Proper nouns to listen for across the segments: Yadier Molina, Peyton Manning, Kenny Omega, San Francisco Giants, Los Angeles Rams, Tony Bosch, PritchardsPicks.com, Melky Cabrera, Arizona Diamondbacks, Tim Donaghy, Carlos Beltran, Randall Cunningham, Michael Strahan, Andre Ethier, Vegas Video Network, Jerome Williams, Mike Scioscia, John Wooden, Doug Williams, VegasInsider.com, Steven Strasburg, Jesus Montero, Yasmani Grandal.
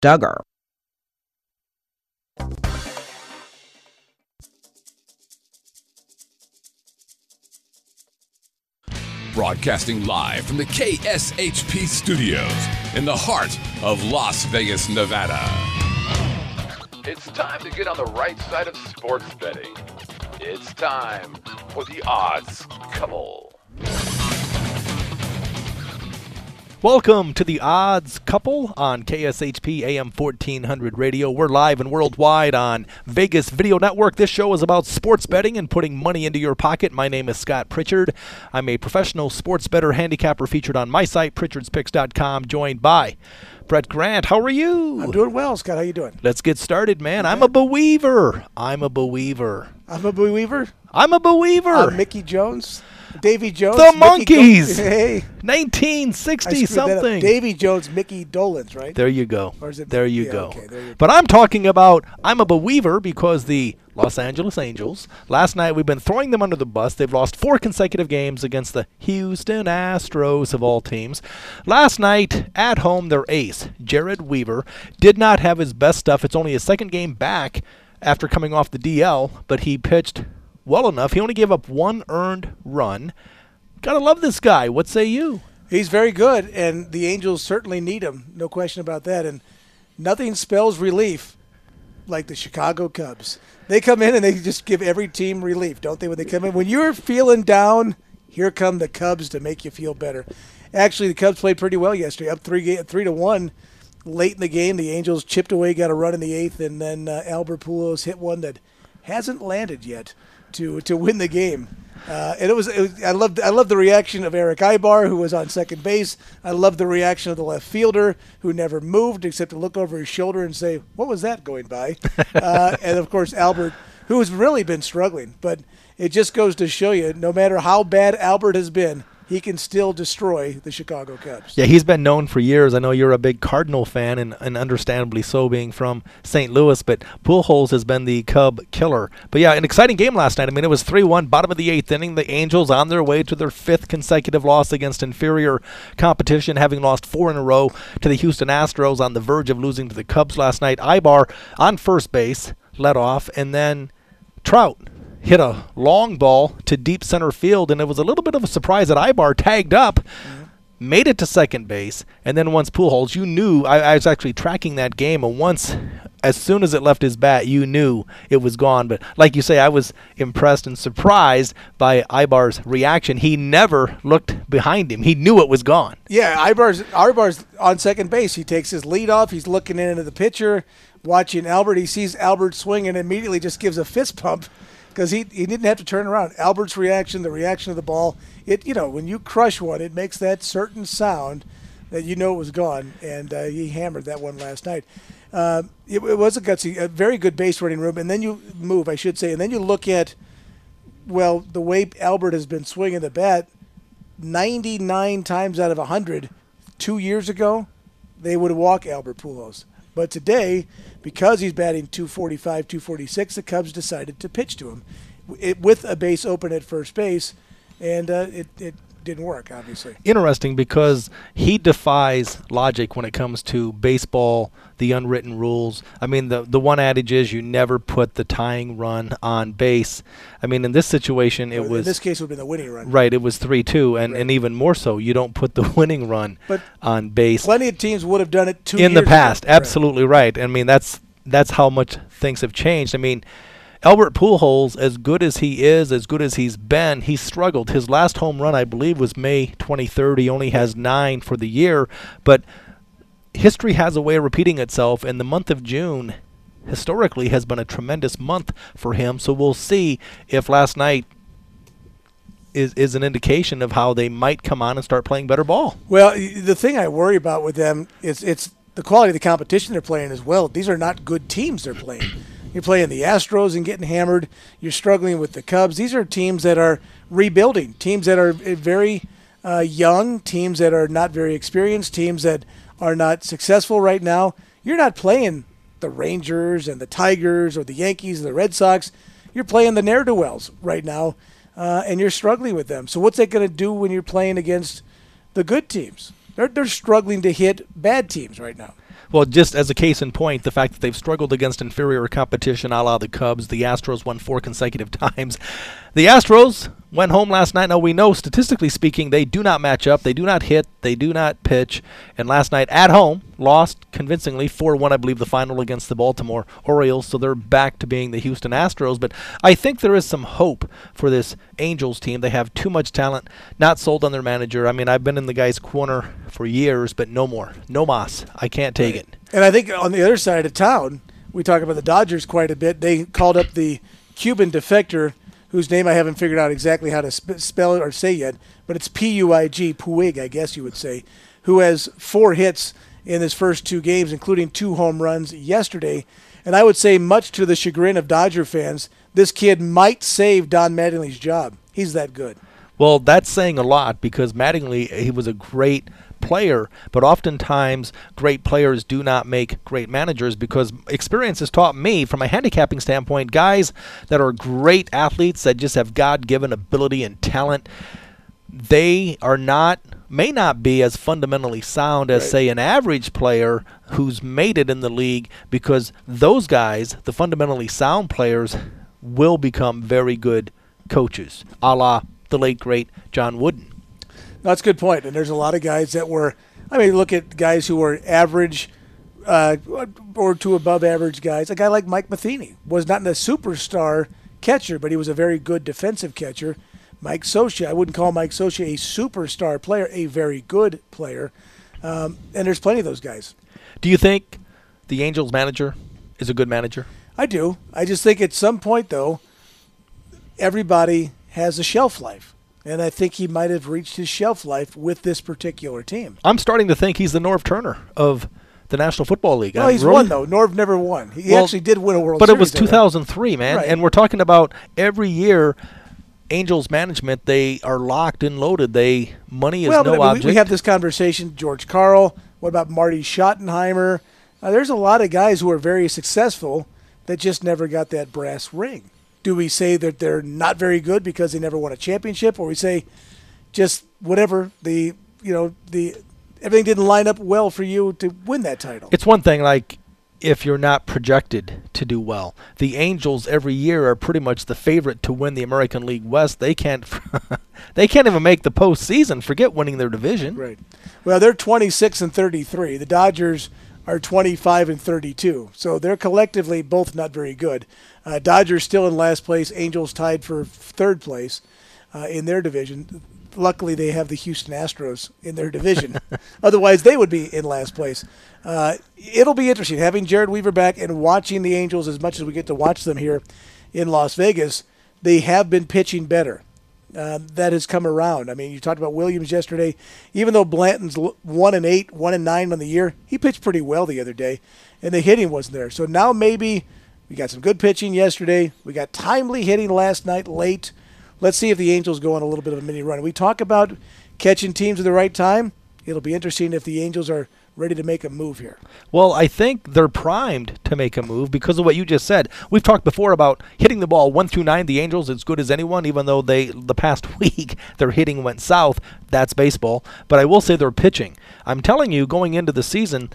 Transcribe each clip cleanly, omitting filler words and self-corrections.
Duggar. Broadcasting live from the KSHP studios in the heart of Las Vegas, Nevada. It's time to get on the right side of sports betting. It's time for the Odds Couple. Welcome to the Odds Couple on KSHP AM 1400 radio. We're live and worldwide on Vegas Video Network. This show is about sports betting and putting money into your pocket. My name is Scott Pritchard. I'm a professional sports better handicapper featured on my site, PritchardsPicks.com, joined by Brett Grant. How are you? I'm doing well, Scott. How you doing? Let's get started, man. I'm a believer. I'm a believer. I'm a believer? I'm a believer. I'm Mickey Jones. Davy Jones. The Mickey Monkees. Hey. 1960-something. Davy Jones, Mickey Dolenz, right? There you go. Or is it there you go. Okay, there you go. But I'm talking about I'm a believer because the Los Angeles Angels, last night we've been throwing them under the bus. They've lost 4 consecutive games against the Houston Astros of all teams. Last night at home, their ace, Jared Weaver, did not have his best stuff. It's only his second game back after coming off the DL, but he pitched well enough. He only gave up 1 earned run. Gotta love this guy. What say you? He's very good, and the Angels certainly need him. No question about that. And nothing spells relief like the Chicago Cubs. They come in and they just give every team relief, don't they, when they come in? When you're feeling down, here come the Cubs to make you feel better. Actually, the Cubs played pretty well yesterday, up 3-1. Late in the game, the Angels chipped away, got a run in the 8th, and then Albert Pujols hit one that hasn't landed yet to win the game. And it was I loved the reaction of Erick Aybar, who was on second base. I loved the reaction of the left fielder, who never moved except to look over his shoulder and say, "What was that going by?" And of course Albert, who has really been struggling. But it just goes to show you, no matter how bad Albert has been, he can still destroy the Chicago Cubs. Yeah, he's been known for years. I know you're a big Cardinal fan, and understandably so, being from St. Louis, but Pujols has been the Cub killer. But yeah, an exciting game last night. I mean, it was 3-1, bottom of the 8th inning. The Angels on their way to their 5th consecutive loss against inferior competition, having lost 4 in a row to the Houston Astros, on the verge of losing to the Cubs last night. Aybar on first base, led off, and then Trout hit a long ball to deep center field, and it was a little bit of a surprise that Aybar tagged up, made it to second base, and then once Pujols, you knew, I was actually tracking that game, and as soon as it left his bat, you knew it was gone. But like you say, I was impressed and surprised by Aybar's reaction. He never looked behind him. He knew it was gone. Yeah, Aybar's on second base. He takes his lead off. He's looking into the pitcher, watching Albert. He sees Albert swing and immediately just gives a fist pump, because he didn't have to turn around. Albert's reaction, the reaction of the ball, when you crush one, it makes that certain sound that you know it was gone, and he hammered that one last night. It was a gutsy, a very good base running room, and then you move, I should say, and then you look at, well, the way Albert has been swinging the bat, 99 times out of 100, 2 years ago, they would walk Albert Pujols. But today, because he's batting 245, 246, the Cubs decided to pitch to him with a base open at first base, and it didn't work, obviously. Interesting, because he defies logic when it comes to baseball, the unwritten rules. I mean, the one adage is you never put the tying run on base. I mean, in this situation, in this case, it would have been the winning run. Right, it was 3-2, and even more so, you don't put the winning run on base. Plenty of teams would have done it 2 years ago. In the past, absolutely right. I mean, that's how much things have changed. I mean, Albert Pujols, as good as he is, as good as he's been, he struggled. His last home run, I believe, was May 23rd. He only has 9 for the year. But history has a way of repeating itself, and the month of June historically has been a tremendous month for him. So we'll see if last night is an indication of how they might come on and start playing better ball. Well, the thing I worry about with them is it's the quality of the competition they're playing as well. These are not good teams they're playing. You're playing the Astros and getting hammered. You're struggling with the Cubs. These are teams that are rebuilding, teams that are very young, teams that are not very experienced, teams that are not successful right now. You're not playing the Rangers and the Tigers or the Yankees and the Red Sox. You're playing the ne'er-do-wells right now, and you're struggling with them. So what's that going to do when you're playing against the good teams? They're struggling to hit bad teams right now. Well, just as a case in point, the fact that they've struggled against inferior competition a la the Cubs, the Astros won 4 consecutive times. The Astros went home last night. Now, we know, statistically speaking, they do not match up. They do not hit. They do not pitch. And last night at home, lost convincingly 4-1, I believe, the final against the Baltimore Orioles. So they're back to being the Houston Astros. But I think there is some hope for this Angels team. They have too much talent. Not sold on their manager. I mean, I've been in the guy's corner for years, but no more. No mas. I can't take it. And I think on the other side of town, we talk about the Dodgers quite a bit. They called up the Cuban defector, whose name I haven't figured out exactly how to spell or say yet, but it's Puig, Puig, I guess you would say, who has 4 hits in his first 2 games, including 2 home runs yesterday. And I would say, much to the chagrin of Dodger fans, this kid might save Don Mattingly's job. He's that good. Well, that's saying a lot, because Mattingly, he was a great player, but oftentimes great players do not make great managers, because experience has taught me, from a handicapping standpoint, guys that are great athletes that just have God-given ability and talent, they are not, may not be as fundamentally sound as, say, an average player who's made it in the league, because those guys, the fundamentally sound players, will become very good coaches, a la the late, great John Wooden. That's a good point. And there's a lot of guys that were, I mean, look at guys who were average or to above average guys. A guy like Mike Matheny was not a superstar catcher, but he was a very good defensive catcher. Mike Scioscia, I wouldn't call Mike Scioscia a superstar player, a very good player. And there's plenty of those guys. Do you think the Angels manager is a good manager? I do. I just think at some point, though, everybody has a shelf life. And I think he might have reached his shelf life with this particular team. I'm starting to think he's the Norv Turner of the National Football League. No, he's won, though. Norv never won. He actually did win a World Series. But it was 2003, man. Right. And we're talking about every year, Angels management, they are locked and loaded. They money is no object. We have this conversation, George Karl. What about Marty Schottenheimer? There's a lot of guys who are very successful that just never got that brass ring. Do we say that they're not very good because they never won a championship, or we say just whatever, everything didn't line up well for you to win that title? It's one thing, like, if you're not projected to do well. The Angels every year are pretty much the favorite to win the American League West. They can't they can't even make the postseason. Forget winning their division. Right. Well, they're 26-33. The Dodgers are 25-32. So they're collectively both not very good. Dodgers still in last place. Angels tied for 3rd place in their division. Luckily, they have the Houston Astros in their division. Otherwise, they would be in last place. It'll be interesting having Jared Weaver back and watching the Angels as much as we get to watch them here in Las Vegas. They have been pitching better. That has come around. I mean, you talked about Williams yesterday. Even though Blanton's 1-8, 1-9 on the year, he pitched pretty well the other day, and the hitting wasn't there. So now maybe we got some good pitching yesterday. We got timely hitting last night late. Let's see if the Angels go on a little bit of a mini run. We talk about catching teams at the right time. It'll be interesting if the Angels are ready to make a move here. Well, I think they're primed to make a move because of what you just said. We've talked before about hitting the ball 1-9. The Angels, as good as anyone, even though the past week their hitting went south. That's baseball. But I will say they're pitching. I'm telling you, going into the season,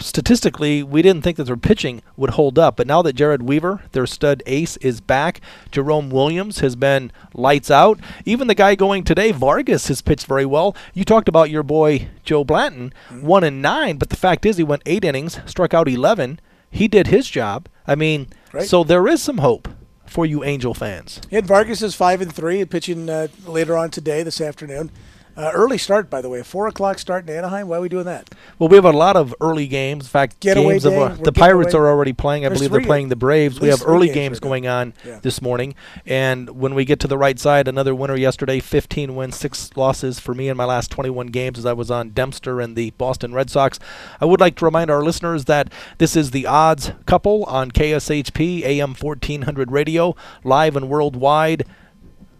statistically, we didn't think that their pitching would hold up. But now that Jared Weaver, their stud ace, is back, Jerome Williams has been lights out. Even the guy going today, Vargas, has pitched very well. You talked about your boy Joe Blanton, 1-9, but the fact is he went 8 innings, struck out 11. He did his job. I mean, so there is some hope for you Angel fans. And Vargas is 5-3, pitching later on today, this afternoon. Early start, by the way, 4 o'clock start in Anaheim. Why are we doing that? Well, we have a lot of early games. In fact, games of the Pirates are already playing. I believe they're playing the Braves. We have early games going on this morning. And when we get to the right side, another winner yesterday, 15 wins, 6 losses for me in my last 21 games as I was on Dempster and the Boston Red Sox. I would like to remind our listeners that this is the odds couple on KSHP, AM 1400 radio, live and worldwide.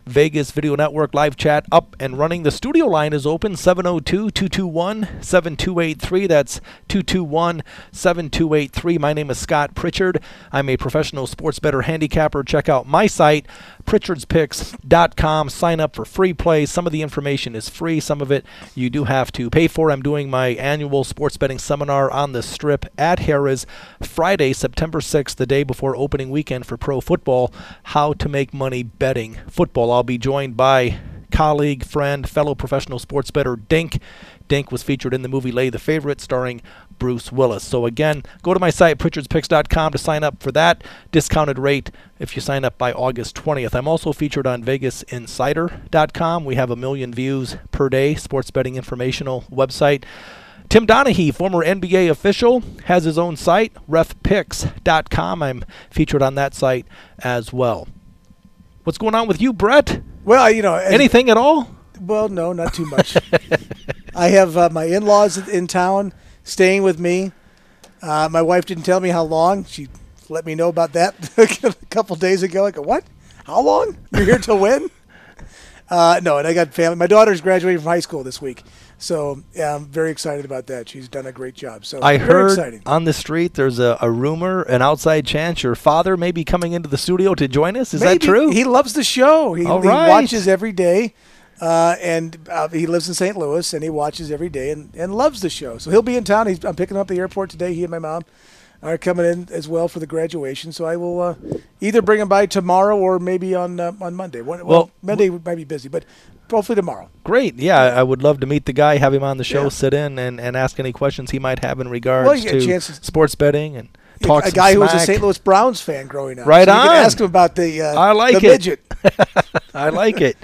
Vegas Video Network live chat up and running. The studio line is open, 702-221-7283. That's 221-7283. My name is Scott Pritchard. I'm a professional sports bettor handicapper. Check out my site, PritchardsPicks.com. Sign up for free play. Some of the information is free. Some of it you do have to pay for. I'm doing my annual sports betting seminar on the Strip at Harrah's Friday, September 6th, the day before opening weekend for pro football, how to make money betting football. I'll be joined by colleague, friend, fellow professional sports bettor Dink. Dink was featured in the movie Lay the Favorite, starring Bruce Willis. So again, go to my site, PritchardsPicks.com, to sign up for that discounted rate if you sign up by August 20th. I'm also featured on VegasInsider.com. We have a million views per day, sports betting informational website. Tim Donaghy, former NBA official, has his own site, refpicks.com. I'm featured on that site as well. What's going on with you, Brett? Well, you know, anything at all? Well, no, not too much. I have my in-laws in town staying with me. My wife didn't tell me how long. She let me know about that a couple days ago. I go, what? How long? You're here till when? No, and I got family. My daughter's graduating from high school this week. So yeah, I'm very excited about that. She's done a great job. So I heard on the street there's a rumor, an outside chance your father may be coming into the studio to join us. Is that true? He loves the show. He watches every day, and he lives in St. Louis, and he watches every day and loves the show. So he'll be in town. I'm picking up at the airport today. He and my mom are coming in as well for the graduation, so I will either bring them by tomorrow or maybe on Monday. Well, Monday might be busy, but hopefully tomorrow. Great, yeah, I would love to meet the guy, have him on the show, sit in and ask any questions he might have in regards to sports betting and talk. A guy who was a St. Louis Browns fan growing up, right? So you can ask him about the midget. I like it.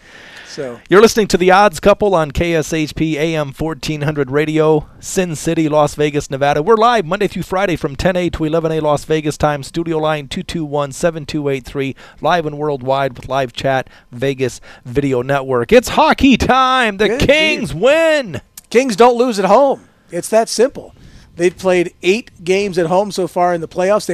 So you're listening to The Odds Couple on KSHP AM 1400 radio, Sin City, Las Vegas, Nevada. We're live Monday through Friday from 10 a to 11 a Las Vegas time. Studio line 221-7283, live and worldwide with live chat, Vegas Video Network. It's hockey time. The Kings win. Kings don't lose at home. It's that simple. They've played 8 games at home so far in the playoffs.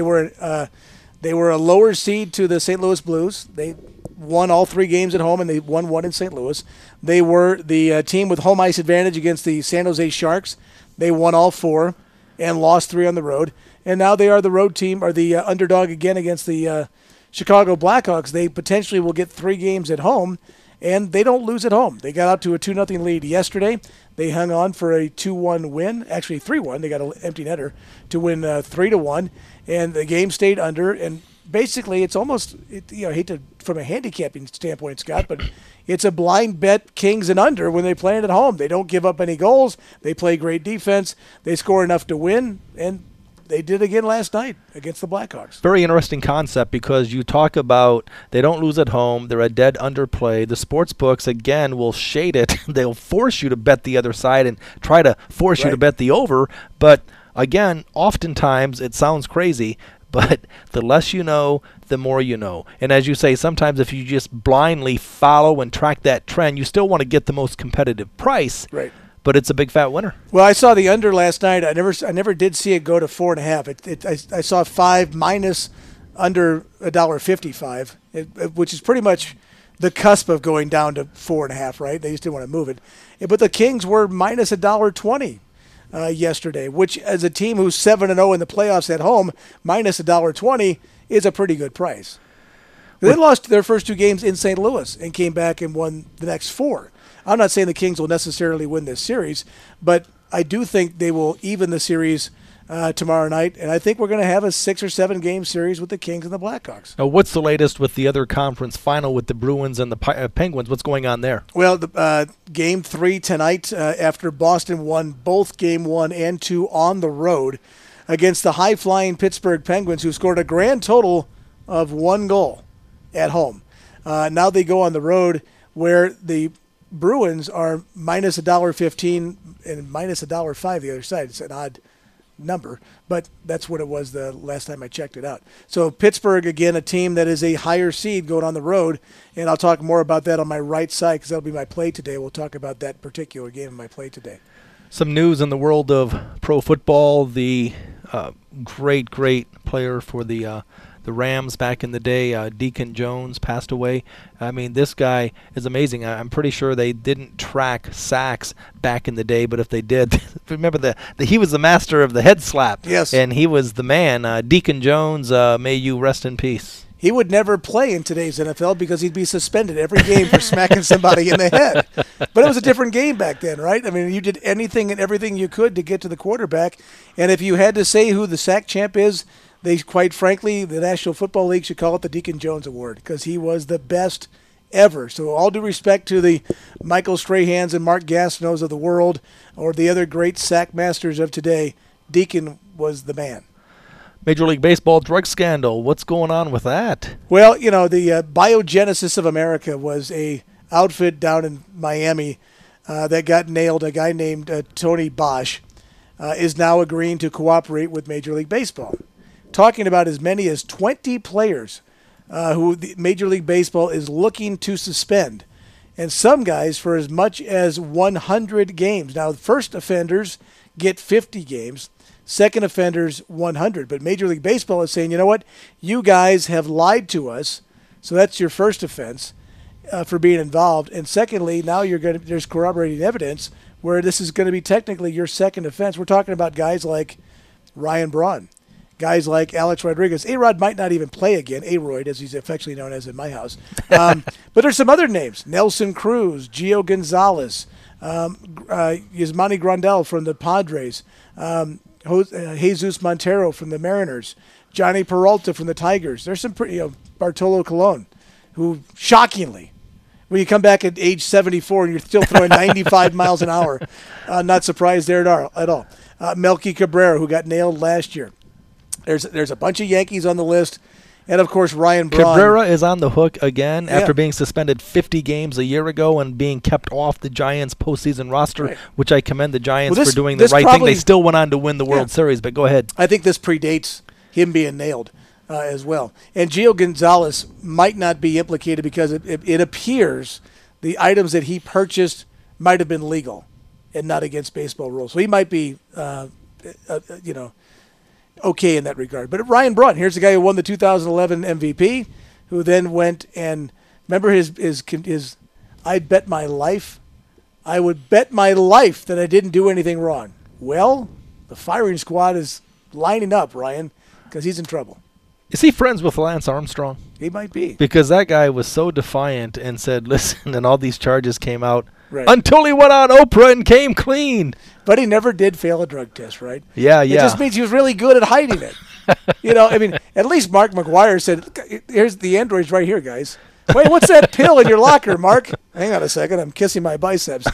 They were a lower seed to the St. Louis Blues. They won all 3 games at home, and they won 1 in St. Louis. They were the team with home ice advantage against the San Jose Sharks. They won all 4 and lost 3 on the road. And now they are the road team, or the underdog again against the Chicago Blackhawks. They potentially will get 3 games at home, and they don't lose at home. They got out to a 2-0 lead yesterday. They hung on for a 2-1 win, actually 3-1. They got an empty netter to win 3-1, and the game stayed under. And basically, it's almost, you know, I hate to, from a handicapping standpoint, Scott, but it's a blind bet Kings and under when they play it at home. They don't give up any goals. They play great defense. They score enough to win, and they did again last night against the Blackhawks. Very interesting concept, because you talk about they don't lose at home. They're a dead underplay. The sports books, again, will shade it. They'll force you to bet the other side and try to force you to bet the over. But, again, oftentimes it sounds crazy, but the less you know, the more you know. And as you say, sometimes if you just blindly follow and track that trend, you still want to get the most competitive price. Right. But it's a big fat winner. Well, I saw the under last night. I never did see it go to 4.5. I saw 5 minus under $1.55, which is pretty much the cusp of going down to 4.5. Right. They just didn't want to move it. But the Kings were minus $1.20. Yesterday, which as a team who's 7-0 in the playoffs at home, minus $1.20 is a pretty good price. They lost their first 2 games in St. Louis and came back and won the next 4. I'm not saying the Kings will necessarily win this series, but I do think they will even the series tomorrow night, and I think we're going to have a 6 or 7 game series with the Kings and the Blackhawks. Now, what's the latest with the other conference final with the Bruins and the Penguins? What's going on there? Well, the game 3 tonight, after Boston won both game 1 and 2 on the road against the high-flying Pittsburgh Penguins, who scored a grand total of 1 goal at home. Now they go on the road, where the Bruins are minus $1.15 and minus $1.05 the other side. It's an odd number, but that's what it was the last time I checked it out. So Pittsburgh, again, a team that is a higher seed going on the road, and I'll talk more about that on my right side, because that'll be my play today. We'll talk about that particular game in my play today. Some news in the world of pro football. The great player for the the Rams back in the day. Deacon Jones passed away. I mean, this guy is amazing. I'm pretty sure they didn't track sacks back in the day, but if they did, remember he was the master of the head slap. Yes. And he was the man. Deacon Jones, may you rest in peace. He would never play in today's NFL because he'd be suspended every game for smacking somebody in the head. But it was a different game back then, right? I mean, you did anything and everything you could to get to the quarterback. And if you had to say who the sack champ is, they, quite frankly, the National Football League should call it the Deacon Jones Award because he was the best ever. So all due respect to the Michael Strahans and Mark Gastineaus of the world or the other great sack masters of today, Deacon was the man. Major League Baseball drug scandal. What's going on with that? Well, you know, the Biogenesis of America was a outfit down in Miami that got nailed. A guy named Tony Bosch is now agreeing to cooperate with Major League Baseball, talking about as many as 20 players who the Major League Baseball is looking to suspend, and some guys for as much as 100 games. Now, first offenders get 50 games. Second offenders, 100. But Major League Baseball is saying, you know what? You guys have lied to us, so that's your first offense for being involved. And secondly, now there's corroborating evidence where this is going to be technically your second offense. We're talking about guys like Ryan Braun, guys like Alex Rodriguez. A-Rod might not even play again, A-Royd, as he's affectionately known as in my house. But there's some other names, Nelson Cruz, Gio Gonzalez, Yasmani Grandal from the Padres, Jesus Montero from the Mariners, Johnny Peralta from the Tigers. There's some pretty, Bartolo Colon, who shockingly, when you come back at age 74 and you're still throwing 95 miles an hour, not surprised there at all. Melky Cabrera, who got nailed last year. There's a bunch of Yankees on the list. And, of course, Ryan Braun. Cabrera is on the hook again after being suspended 50 games a year ago and being kept off the Giants' postseason roster, which I commend the Giants for doing the right thing. They still went on to win the World Series, but go ahead. I think this predates him being nailed as well. And Gio Gonzalez might not be implicated because it appears the items that he purchased might have been legal and not against baseball rules. So he might be, okay in that regard. But Ryan Braun, here's the guy who won the 2011 MVP, who then went and remember his I would bet my life that I didn't do anything wrong. Well, the firing squad is lining up, Ryan, because he's in trouble. Is he friends with Lance Armstrong? He might be. Because that guy was so defiant and said, listen, and all these charges came out. Right. Until he went on Oprah and came clean. But he never did fail a drug test, right? Yeah. It just means he was really good at hiding it. At least Mark McGwire said, here's the androids right here, guys. Wait, what's that pill in your locker, Mark? Hang on a second. I'm kissing my biceps.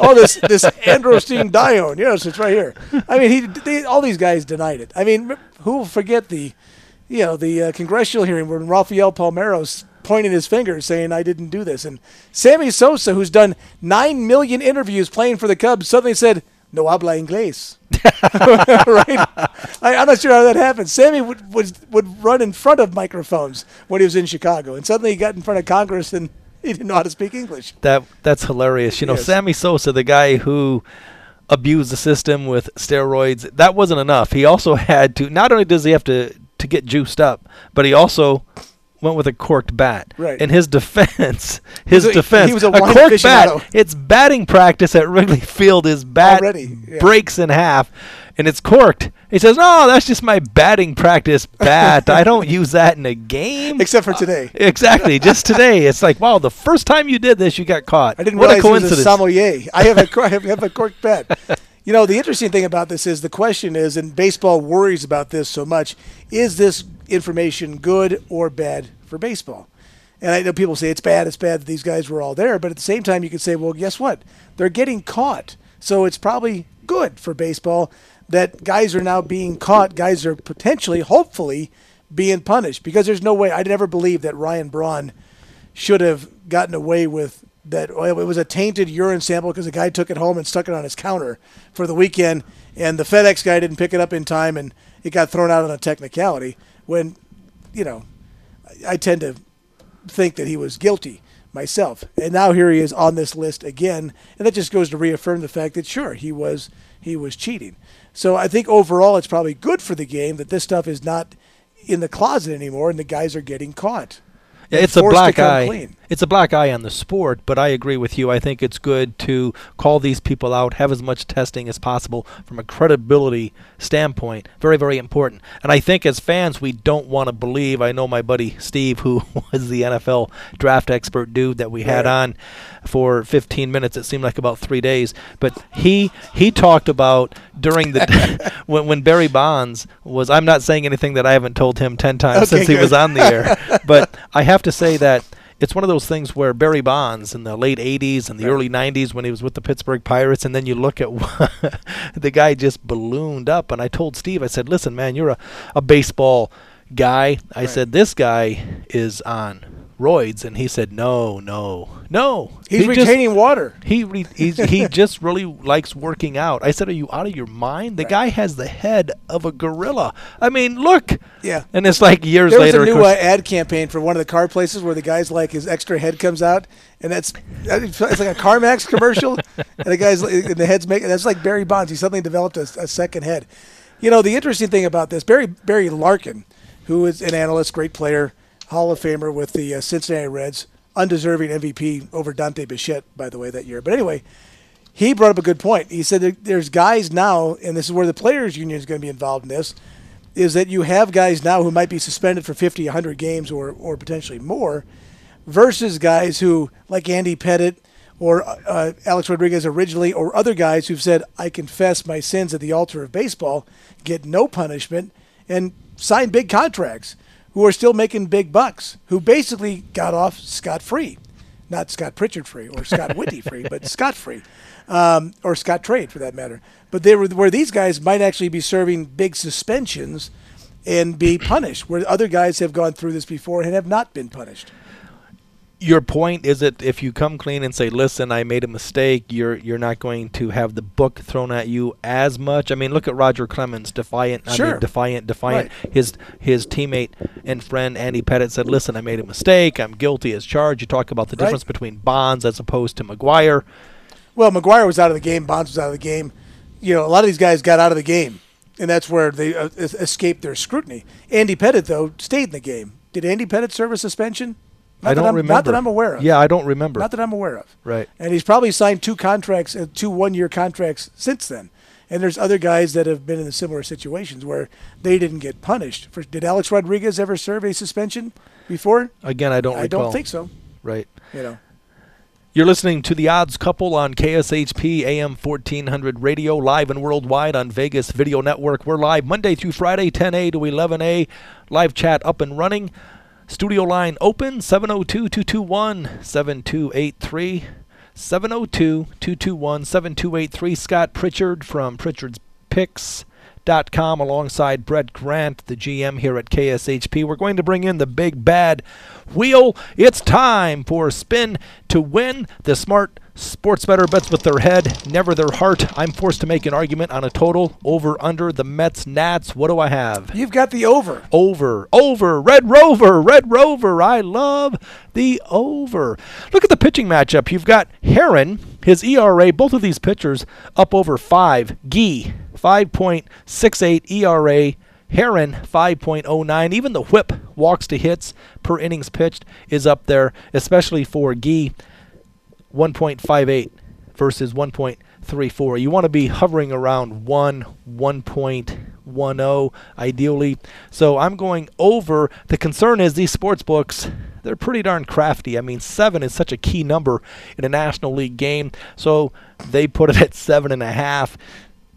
Oh, this androstenedione. Yes, it's right here. I mean, all these guys denied it. I mean, who will forget the congressional hearing when Rafael Palmero's pointing his finger saying, I didn't do this. And Sammy Sosa, who's done 9 million interviews playing for the Cubs, suddenly said, no habla inglés. Right? I'm not sure how that happened. Sammy would run in front of microphones when he was in Chicago. And suddenly he got in front of Congress and he didn't know how to speak English. That's hilarious. Sammy Sosa, the guy who abused the system with steroids, that wasn't enough. He also had to, not only does he have to get juiced up, but he also went with a corked bat. Right. And his defense, he was a corked bat. It's batting practice at Wrigley Field. His bat breaks in half, and it's corked. He says, "No, that's just my batting practice bat. I don't use that in a game, except for today." Exactly, just today. It's like, wow, the first time you did this, you got caught. I didn't realize it was a sommelier. I have a corked bat. The interesting thing about this is the question is, and baseball worries about this so much, is this information good or bad for baseball? And I know people say it's bad that these guys were all there, but at the same time you can say, well, guess what? They're getting caught. So it's probably good for baseball that guys are now being caught. Guys are potentially, hopefully, being punished because there's no way. I never believed that Ryan Braun should have gotten away with that. It was a tainted urine sample because a guy took it home and stuck it on his counter for the weekend, and the FedEx guy didn't pick it up in time, and it got thrown out on a technicality. When, I tend to think that he was guilty myself. And now here he is on this list again. And that just goes to reaffirm the fact that, sure, he was cheating. So I think overall it's probably good for the game that this stuff is not in the closet anymore, and the guys are getting caught. Yeah, it's a black eye. Clean. It's a black eye on the sport, but I agree with you. I think it's good to call these people out, have as much testing as possible from a credibility standpoint. Very, very important. And I think as fans, we don't want to believe. I know my buddy Steve, who was the NFL draft expert dude that we had on for 15 minutes. It seemed like about 3 days. But he talked about during the when Barry Bonds was. I'm not saying anything that I haven't told him 10 times since he was on the air. But I have to say that it's one of those things where Barry Bonds in the late 80s and the early 90s when he was with the Pittsburgh Pirates, and then you look at the guy just ballooned up. And I told Steve, I said, listen, man, you're a baseball guy. I said, this guy is on roids. And he said, no. He's retaining water. He just really likes working out. I said, are you out of your mind? The guy has the head of a gorilla. I mean, look. Yeah. And it's like years later. There was a new ad campaign for one of the car places where the guy's like, his extra head comes out. And it's like a CarMax commercial. And the guy's, and the head's making, that's like Barry Bonds. He suddenly developed a second head. You know, the interesting thing about this, Barry Larkin, who is an analyst, great player, Hall of Famer with the Cincinnati Reds, undeserving MVP over Dante Bichette, by the way, that year. But anyway, he brought up a good point. He said there's guys now, and this is where the players' union is going to be involved in this, is that you have guys now who might be suspended for 50, 100 games or potentially more versus guys who, like Andy Pettitte or Alex Rodriguez originally, or other guys who've said, I confess my sins at the altar of baseball, get no punishment, and sign big contracts, who are still making big bucks, who basically got off scot-free. Not Scott Pritchard free or Scott Whitty free, but Scott free, or Scott trade for that matter. But they were where these guys might actually be serving big suspensions and be punished, where other guys have gone through this before and have not been punished. Your point is that if you come clean and say, listen, I made a mistake, you're not going to have the book thrown at you as much. I mean, look at Roger Clemens, defiant. Right. His teammate and friend Andy Pettitte said, listen, I made a mistake. I'm guilty as charged. You talk about the difference between Bonds as opposed to McGuire. Well, McGuire was out of the game. Bonds was out of the game. You know, a lot of these guys got out of the game, and that's where they escaped their scrutiny. Andy Pettitte, though, stayed in the game. Did Andy Pettitte serve a suspension? I don't remember. Not that I'm aware of. Yeah, I don't remember. Not that I'm aware of. Right. And he's probably signed two 1-year contracts since then. And there's other guys that have been in similar situations where they didn't get punished. Did Alex Rodriguez ever serve a suspension before? Again, I don't recall. I don't think so. Right. You know. You're listening to The Odds Couple on KSHP AM 1400 radio, live and worldwide on Vegas Video Network. We're live Monday through Friday, 10 a to 11 a. Live chat up and running. Studio line open, 702-221-7283, 702-221-7283. Scott Pritchard from PritchardsPicks.com alongside Brett Grant, the GM here at KSHP. We're going to bring in the big bad wheel. It's time for Spin to Win. The smart sports bettor bets with their head, never their heart. I'm forced to make an argument on a total, over, under, the Mets, Nats. What do I have? You've got the over. Over. Red Rover. I love the over. Look at the pitching matchup. You've got Herron, his ERA, both of these pitchers up over 5. Gee, 5.68 ERA. Herron, 5.09. Even the whip, walks to hits per innings pitched, is up there, especially for Gee. 1.58 versus 1.34. You want to be hovering around 1.10 ideally. So I'm going over. The concern is these sports books, they're pretty darn crafty. I mean, 7 is such a key number in a National League game. So they put it at 7.5.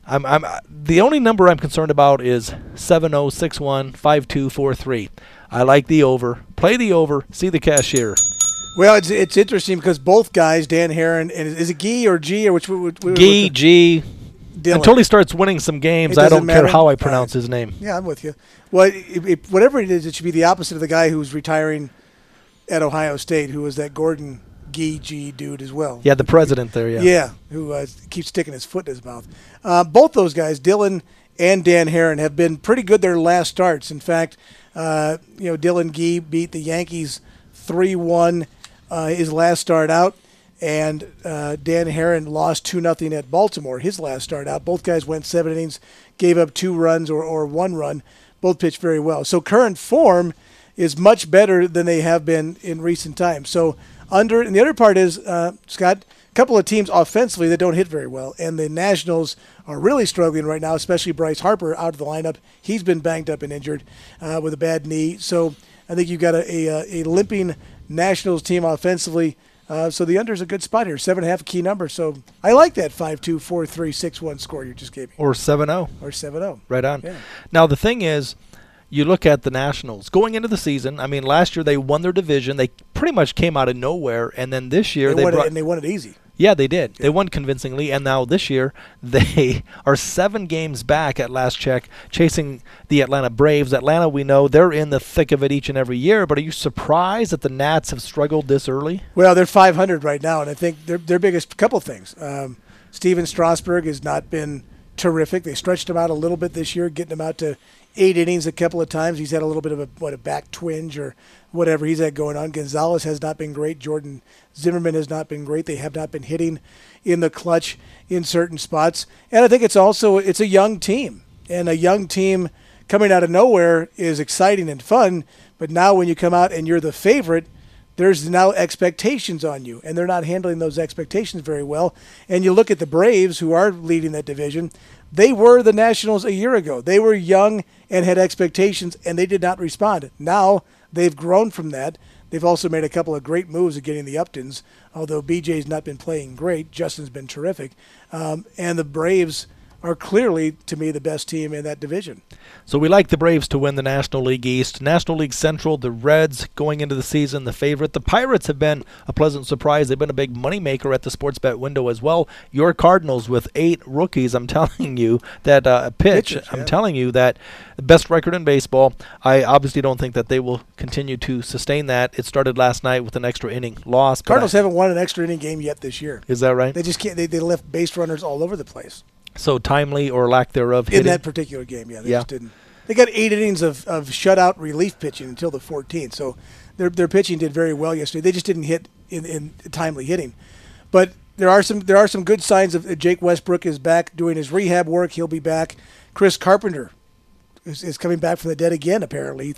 I'm the only number I'm concerned about is 70615243. I like the over. Play the over. See the cashier. Well, it's interesting because both guys, Dan Herron, and is it Gee or G or which we Gee, G. Dylan. Until he starts winning some games, I don't care how I pronounce his name. Yeah, I'm with you. Well, whatever it is, it should be the opposite of the guy who's retiring at Ohio State, who was that Gordon Gee dude as well. Yeah, the president there, yeah. Yeah, who keeps sticking his foot in his mouth. Both those guys, Dylan and Dan Herron, have been pretty good their last starts. In fact, Dylan Gee beat the Yankees 3-1. His last start out, and Dan Herron lost 2-0 at Baltimore, his last start out. Both guys went 7 innings, gave up 2 runs or 1 run, both pitched very well. So current form is much better than they have been in recent times. So under, and the other part is, Scott, a couple of teams offensively that don't hit very well, and the Nationals are really struggling right now, especially Bryce Harper out of the lineup. He's been banged up and injured with a bad knee. So I think you've got a limping Nationals team offensively. So the under is a good spot here, 7.5 key number. So I like that 5-2-4-3-6-1 score you just gave me. Or 7-0. Or 7-0. Right on. Yeah. Now the thing is, you look at the Nationals going into the season. I mean, last year they won their division. They pretty much came out of nowhere, and then this year they won it easy. Yeah, they did. Yeah. They won convincingly, and now this year they are 7 games back at last check, chasing the Atlanta Braves. Atlanta, we know, they're in the thick of it each and every year, but are you surprised that the Nats have struggled this early? Well, they're 500 right now, and I think their biggest couple things. Steven Strasburg has not been terrific. They stretched him out a little bit this year, getting him out to 8 innings a couple of times. He's had a little bit of a back twinge or whatever he's had going on. Gonzalez has not been great. Jordan Zimmerman has not been great. They have not been hitting in the clutch in certain spots. And I think it's also, it's a young team. And a young team coming out of nowhere is exciting and fun. But now when you come out and you're the favorite, there's now expectations on you, and they're not handling those expectations very well. And you look at the Braves, who are leading that division. They were the Nationals a year ago. They were young and had expectations, and they did not respond. Now they've grown from that. They've also made a couple of great moves at getting the Uptons, although BJ's not been playing great. Justin's been terrific. And the Braves are clearly, to me, the best team in that division. So we like the Braves to win the National League East. National League Central, the Reds going into the season, the favorite. The Pirates have been a pleasant surprise. They've been a big moneymaker at the sports bet window as well. Your Cardinals with 8 rookies, I'm telling you, that I'm telling you that best record in baseball. I obviously don't think that they will continue to sustain that. It started last night with an extra inning loss. Cardinals haven't won an extra inning game yet this year. Is that right? They just can't. They left base runners all over the place. So timely or lack thereof hitting. In that particular game, yeah, they just didn't. They got 8 innings of shutout relief pitching until the 14th. So their pitching did very well yesterday. They just didn't hit in timely hitting. But there are some good signs of Jake Westbrook is back doing his rehab work. He'll be back. Chris Carpenter is coming back from the dead again. Apparently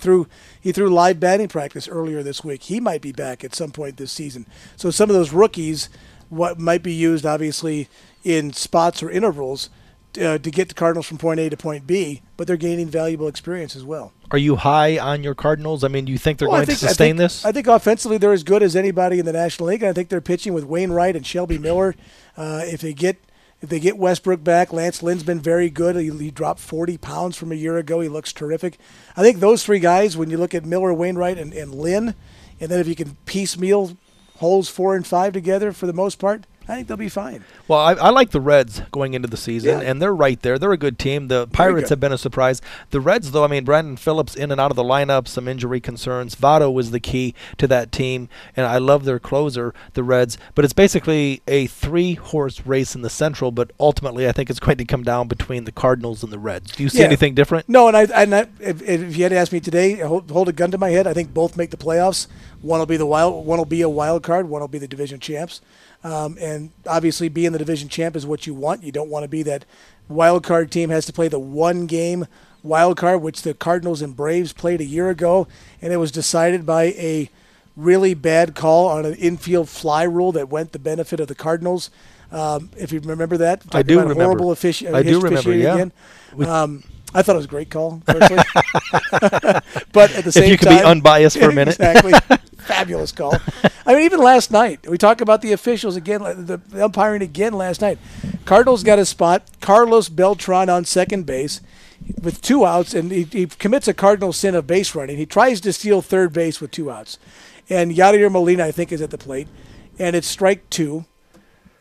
he threw live batting practice earlier this week. He might be back at some point this season. So some of those rookies, what might be used obviously in spots or intervals to get the Cardinals from point A to point B, but they're gaining valuable experience as well. Are you high on your Cardinals? I mean, do you think they're going to sustain this? I think offensively they're as good as anybody in the National League. I think they're pitching with Wainwright and Shelby Miller. If they get Westbrook back, Lance Lynn's been very good. He dropped 40 pounds from a year ago. He looks terrific. I think those 3 guys, when you look at Miller, Wainwright, and Lynn, and then if you can piecemeal holes 4 and 5 together for the most part, I think they'll be fine. Well, I like the Reds going into the season, and they're right there. They're a good team. The Pirates have been a surprise. The Reds, though, I mean, Brandon Phillips in and out of the lineup, some injury concerns. Votto was the key to that team, and I love their closer, the Reds. But it's basically a 3-horse race in the Central, but ultimately I think it's going to come down between the Cardinals and the Reds. Do you see anything different? No, if you had to ask me today, hold a gun to my head, I think both make the playoffs. One will be a wild card. One will be the division champs. And obviously being the division champ is what you want. You don't want to be that wild card team has to play the 1-game wild card, which the Cardinals and Braves played a year ago, and it was decided by a really bad call on an infield fly rule that went the benefit of the Cardinals. If you remember that. I do remember. Horrible officiating. I do remember, yeah. Again. I thought it was a great call, personally. But at the same time, if you could be unbiased for a minute. Exactly. Fabulous call. I mean, even last night, we talk about the officials again, the umpiring again last night. Cardinals got a spot, Carlos Beltran on second base with 2 outs, and he commits a cardinal sin of base running. He tries to steal third base with 2 outs. And Yadier Molina, I think, is at the plate, and it's strike 2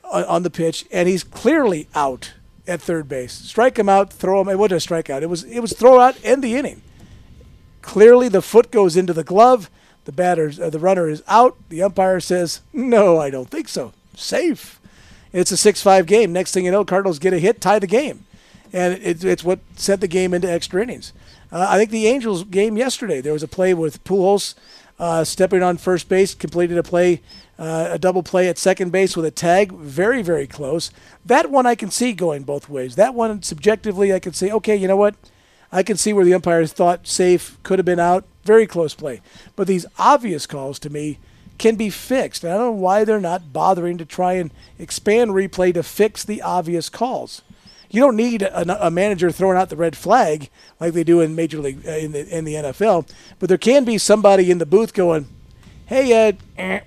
on the pitch, and he's clearly out at third base. Strike him out, throw him. It wasn't a strikeout. It was throw out and the inning. Clearly, the foot goes into the glove. The runner is out. The umpire says, "No, I don't think so. Safe." It's a 6-5 game. Next thing you know, Cardinals get a hit, tie the game, and it's what sent the game into extra innings. I think the Angels game yesterday, there was a play with Pujols stepping on first base, completed a play. A double play at second base with a tag, very, very close. That one I can see going both ways. That one, subjectively, I can say, okay, you know what? I can see where the umpires thought safe, could have been out, very close play. But these obvious calls to me can be fixed. And I don't know why they're not bothering to try and expand replay to fix the obvious calls. You don't need a manager throwing out the red flag like they do in Major League in the NFL, but there can be somebody in the booth going, "Hey,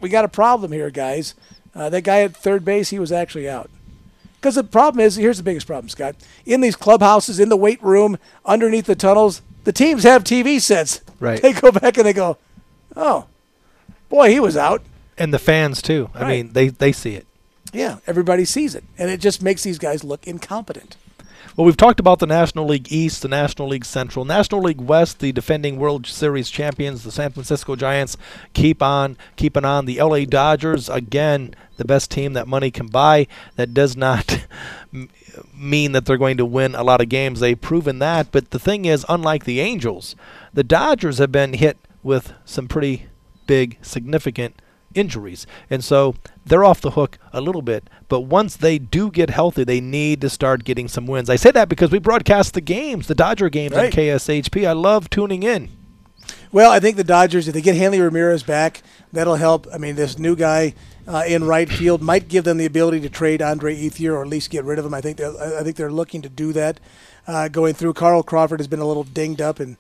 we got a problem here, guys. That guy at third base, he was actually out." Because the problem is, here's the biggest problem, Scott. In these clubhouses, in the weight room, underneath the tunnels, the teams have TV sets. Right. They go back and they go, "Oh, boy, he was out." And the fans too. Right. I mean, they see it. Yeah, everybody sees it, and it just makes these guys look incompetent. Well, we've talked about the National League East, the National League Central. National League West, the defending World Series champions, the San Francisco Giants, keep on keeping on. The LA Dodgers, again, the best team that money can buy. That does not mean that they're going to win a lot of games. They've proven that, but the thing is, unlike the Angels, the Dodgers have been hit with some pretty big, significant injuries, and so they're off the hook a little bit. But once they do get healthy, they need to start getting some wins. I say that because we broadcast the games, the Dodger games, right, on KSHP. I love tuning in. Well, I think the Dodgers, if they get Hanley Ramirez back, that'll help. I mean, this new guy in right field might give them the ability to trade Andre Ethier or at least get rid of him. I think they're looking to do that going through. Carl Crawford has been a little dinged up, and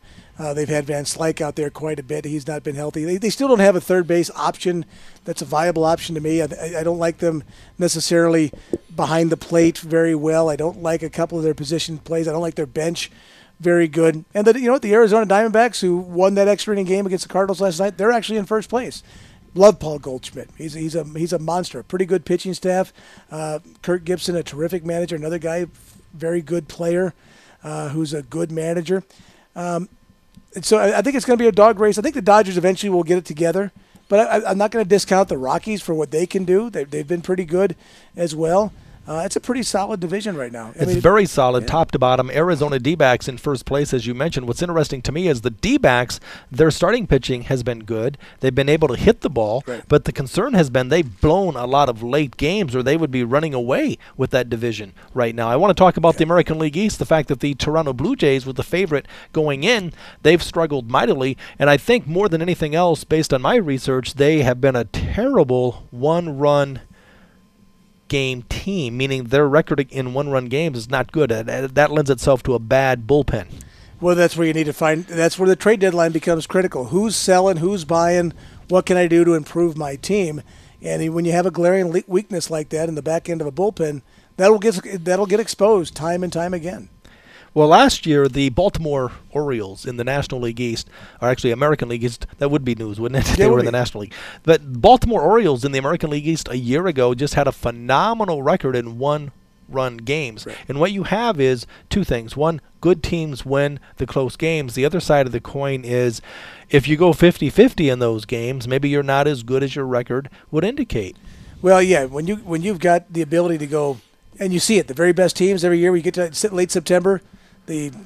they've had Van Slyke out there quite a bit. He's not been healthy. They still don't have a third base option that's a viable option to me. I don't like them necessarily behind the plate very well. I don't like a couple of their position plays. I don't like their bench very good. And the Arizona Diamondbacks, who won that extra inning game against the Cardinals last night, they're actually in first place. Love Paul Goldschmidt. He's a monster. Pretty good pitching staff. Kirk Gibson, a terrific manager. Another guy, very good player, who's a good manager. So I think it's going to be a dog race. I think the Dodgers eventually will get it together, but I'm not going to discount the Rockies for what they can do. They've been pretty good as well. It's a pretty solid division right now. It's very solid, yeah, top to bottom. Arizona D-backs in first place, as you mentioned. What's interesting to me is the D-backs, their starting pitching has been good. They've been able to hit the ball, right, but the concern has been they've blown a lot of late games or they would be running away with that division right now. I want to talk about the American League East, the fact that the Toronto Blue Jays were the favorite going in. They've struggled mightily, and I think more than anything else, based on my research, they have been a terrible one-run game team, meaning their record in one-run games is not good. That lends itself to a bad bullpen. Well, that's where you need to find. That's where the trade deadline becomes critical. Who's selling? Who's buying? What can I do to improve my team? And when you have a glaring weakness like that in the back end of a bullpen, that'll get exposed time and time again. Well, last year, the Baltimore Orioles in the National League East, or actually American League East, that would be news, wouldn't it? Yeah, they were in the National League. But Baltimore Orioles in the American League East a year ago just had a phenomenal record in one-run games. Right. And what you have is two things. One, good teams win the close games. The other side of the coin is if you go 50-50 in those games, maybe you're not as good as your record would indicate. Well, yeah, when you've got the ability to go, and you see it, the very best teams every year, we get to late September,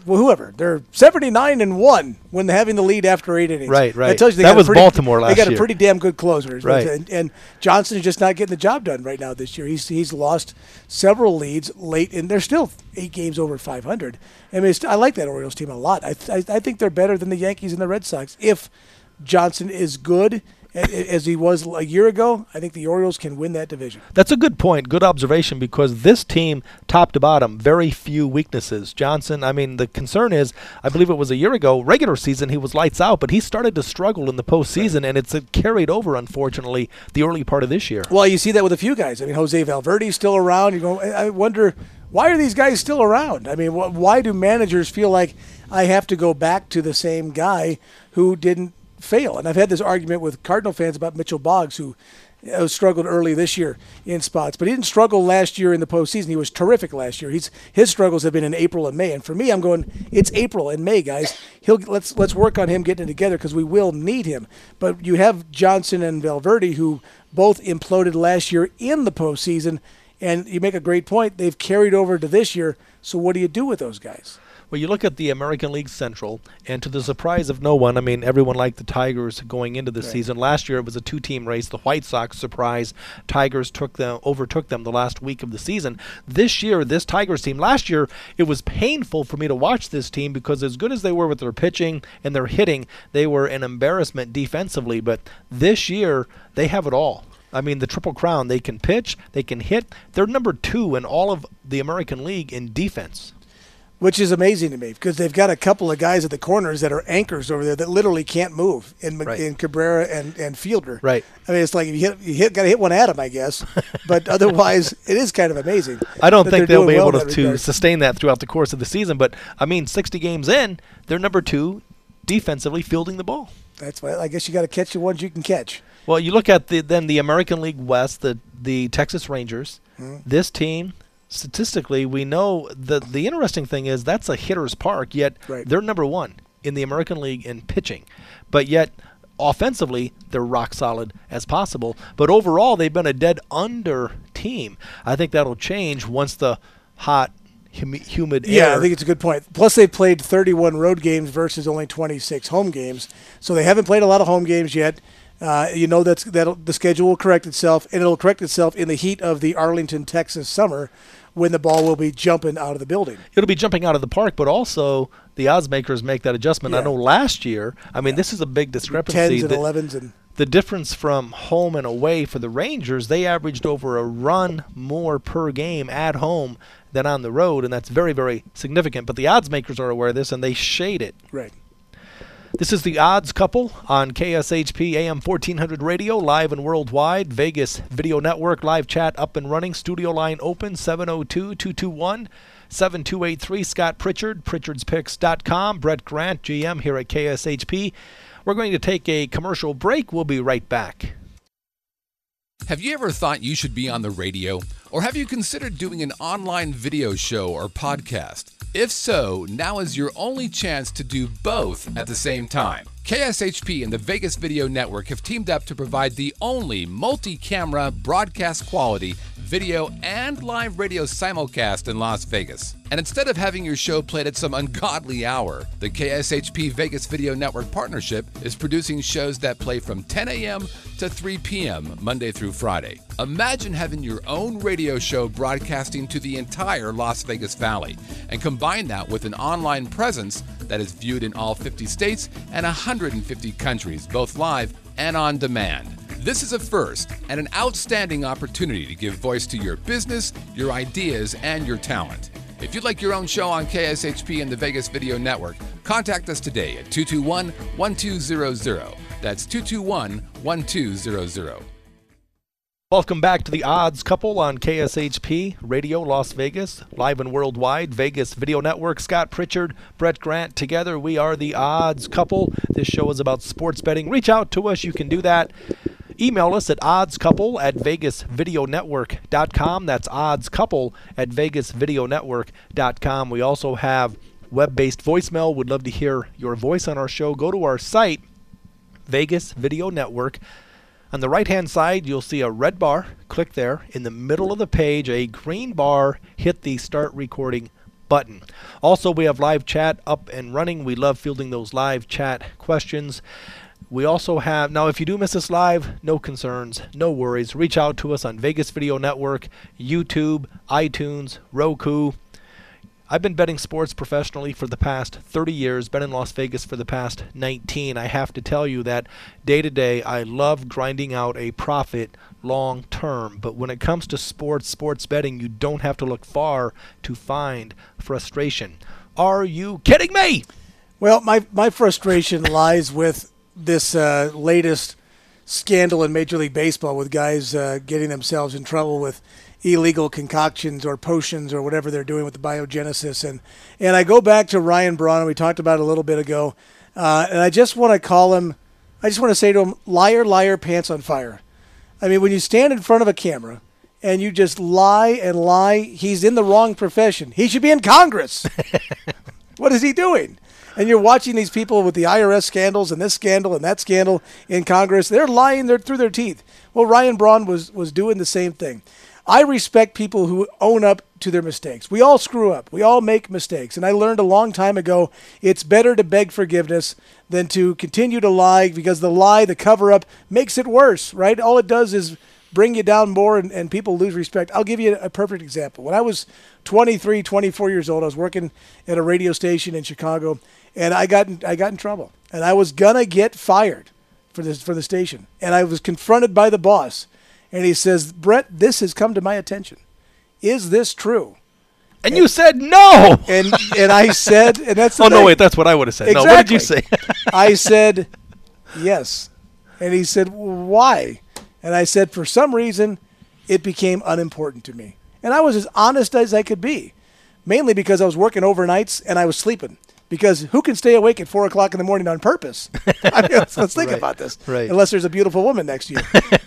whoever, they're 79-1 when having the lead after 8 innings. Right. That tells you that was Baltimore last year. They got a pretty damn good closer. Right. And Johnson is just not getting the job done right now this year. He's lost several leads late, and they're still 8 games over 500. I mean, I like that Orioles team a lot. I think they're better than the Yankees and the Red Sox. If Johnson is good as he was a year ago, I think the Orioles can win that division. That's a good point, good observation, because this team, top to bottom, very few weaknesses. Johnson, I mean, the concern is, I believe it was a year ago, regular season, he was lights out, but he started to struggle in the postseason, and it's carried over, unfortunately, the early part of this year. Well, you see that with a few guys. I mean, Jose Valverde's still around. You go, I wonder, why are these guys still around? I mean, why do managers feel like I have to go back to the same guy who didn't fail? And I've had this argument with Cardinal fans about Mitchell Boggs, who struggled early this year in spots, but he didn't struggle last year in the postseason. He was terrific last year. His struggles have been in April and May, and for me, I'm going, it's April and May, guys. Let's work on him getting it together because we will need him. But you have Johnson and Valverde, who both imploded last year in the postseason, and you make a great point. They've carried over to this year. So what do you do with those guys? Well, you look at the American League Central, and to the surprise of no one, I mean, everyone liked the Tigers going into the season. Last year it was a two-team race. The White Sox surprised. Tigers overtook them the last week of the season. This year, this Tigers team, last year it was painful for me to watch this team because as good as they were with their pitching and their hitting, they were an embarrassment defensively. But this year they have it all. I mean, the Triple Crown, they can pitch, they can hit. They're number two in all of the American League in defense. Which is amazing to me because they've got a couple of guys at the corners that are anchors over there that literally can't move in Cabrera and Fielder. Right. I mean, it's like you got to hit one at him, I guess. But otherwise, it is kind of amazing. I don't think they'll be able to sustain that throughout the course of the season. But, I mean, 60 games in, they're number two defensively fielding the ball. That's why I guess you got to catch the ones you can catch. Well, you look at the American League West, the Texas Rangers. Mm-hmm. This team, statistically, we know the interesting thing is that's a hitter's park, yet they're number one in the American League in pitching. But yet, offensively, they're rock solid as possible. But overall, they've been a dead under team. I think that'll change once the hot, humid air. Yeah, I think it's a good point. Plus, they played 31 road games versus only 26 home games. So they haven't played a lot of home games yet. You know that the schedule will correct itself, and it'll correct itself in the heat of the Arlington, Texas summer when the ball will be jumping out of the building. It'll be jumping out of the park, but also the oddsmakers make that adjustment. Yeah. I know last year, I mean, this is a big discrepancy. 10s and 11s. And the difference from home and away for the Rangers, they averaged over a run more per game at home than on the road, and that's very, very significant. But the oddsmakers are aware of this, and they shade it. Right. This is The Odds Couple on KSHP AM 1400 Radio, live and worldwide. Vegas Video Network, live chat up and running. Studio line open, 702-221-7283. Scott Pritchard, PritchardsPicks.com. Brett Grant, GM here at KSHP. We're going to take a commercial break. We'll be right back. Have you ever thought you should be on the radio? Or have you considered doing an online video show or podcast? If so, now is your only chance to do both at the same time. KSHP and the Vegas Video Network have teamed up to provide the only multi-camera, broadcast-quality video and live radio simulcast in Las Vegas. And instead of having your show played at some ungodly hour, the KSHP Vegas Video Network partnership is producing shows that play from 10 a.m. to 3 p.m. Monday through Friday. Imagine having your own radio show broadcasting to the entire Las Vegas Valley, and combine that with an online presence that is viewed in all 50 states and 150 countries, both live and on demand. This is a first and an outstanding opportunity to give voice to your business, your ideas, and your talent. If you'd like your own show on KSHP and the Vegas Video Network, contact us today at 221-1200. That's 221-1200. Welcome back to The Odds Couple on KSHP Radio Las Vegas, live and worldwide, Vegas Video Network. Scott Pritchard, Brett Grant, together we are The Odds Couple. This show is about sports betting. Reach out to us. You can do that. Email us at oddscouple@vegasvideonetwork.com. That's oddscouple@vegasvideonetwork.com. We also have web-based voicemail. Would love to hear your voice on our show. Go to our site, Vegas Video Network. On the right-hand side, you'll see a red bar. Click there. In the middle of the page, a green bar. Hit the Start Recording button. Also, we have live chat up and running. We love fielding those live chat questions. We also have, now if you do miss us live, no concerns, no worries. Reach out to us on Vegas Video Network, YouTube, iTunes, Roku. I've been betting sports professionally for the past 30 years, been in Las Vegas for the past 19. I have to tell you that day to day, I love grinding out a profit long term. But when it comes to sports betting, you don't have to look far to find frustration. Are you kidding me? Well, my frustration lies with this latest scandal in Major League Baseball with guys getting themselves in trouble with illegal concoctions or potions or whatever they're doing with the biogenesis. And I go back to Ryan Braun, we talked about it a little bit ago, and I just want to call him, I just want to say to him, liar, liar, pants on fire. I mean, when you stand in front of a camera and you just lie and lie, he's in the wrong profession. He should be in Congress. What is he doing? And you're watching these people with the IRS scandals and this scandal and that scandal in Congress. They're lying through their teeth. Well, Ryan Braun was doing the same thing. I respect people who own up to their mistakes. We all screw up. We all make mistakes. And I learned a long time ago, it's better to beg forgiveness than to continue to lie, because the lie, the cover-up, makes it worse, right? All it does is bring you down more, and people lose respect. I'll give you a perfect example. When I was 23, 24 years old, I was working at a radio station in Chicago, and I got in trouble. And I was going to get fired for the station. And I was confronted by the boss. And he says, "Brett, this has come to my attention. Is this true?" And you said no. And I said, and that's the thing. No, wait, that's what I would have said. Exactly. No, what did you say? I said, yes. And he said, why? And I said, for some reason, it became unimportant to me. And I was as honest as I could be, mainly because I was working overnights and I was sleeping. Because who can stay awake at 4 o'clock in the morning on purpose? I mean, let's think about this. Right. Unless there's a beautiful woman next to you.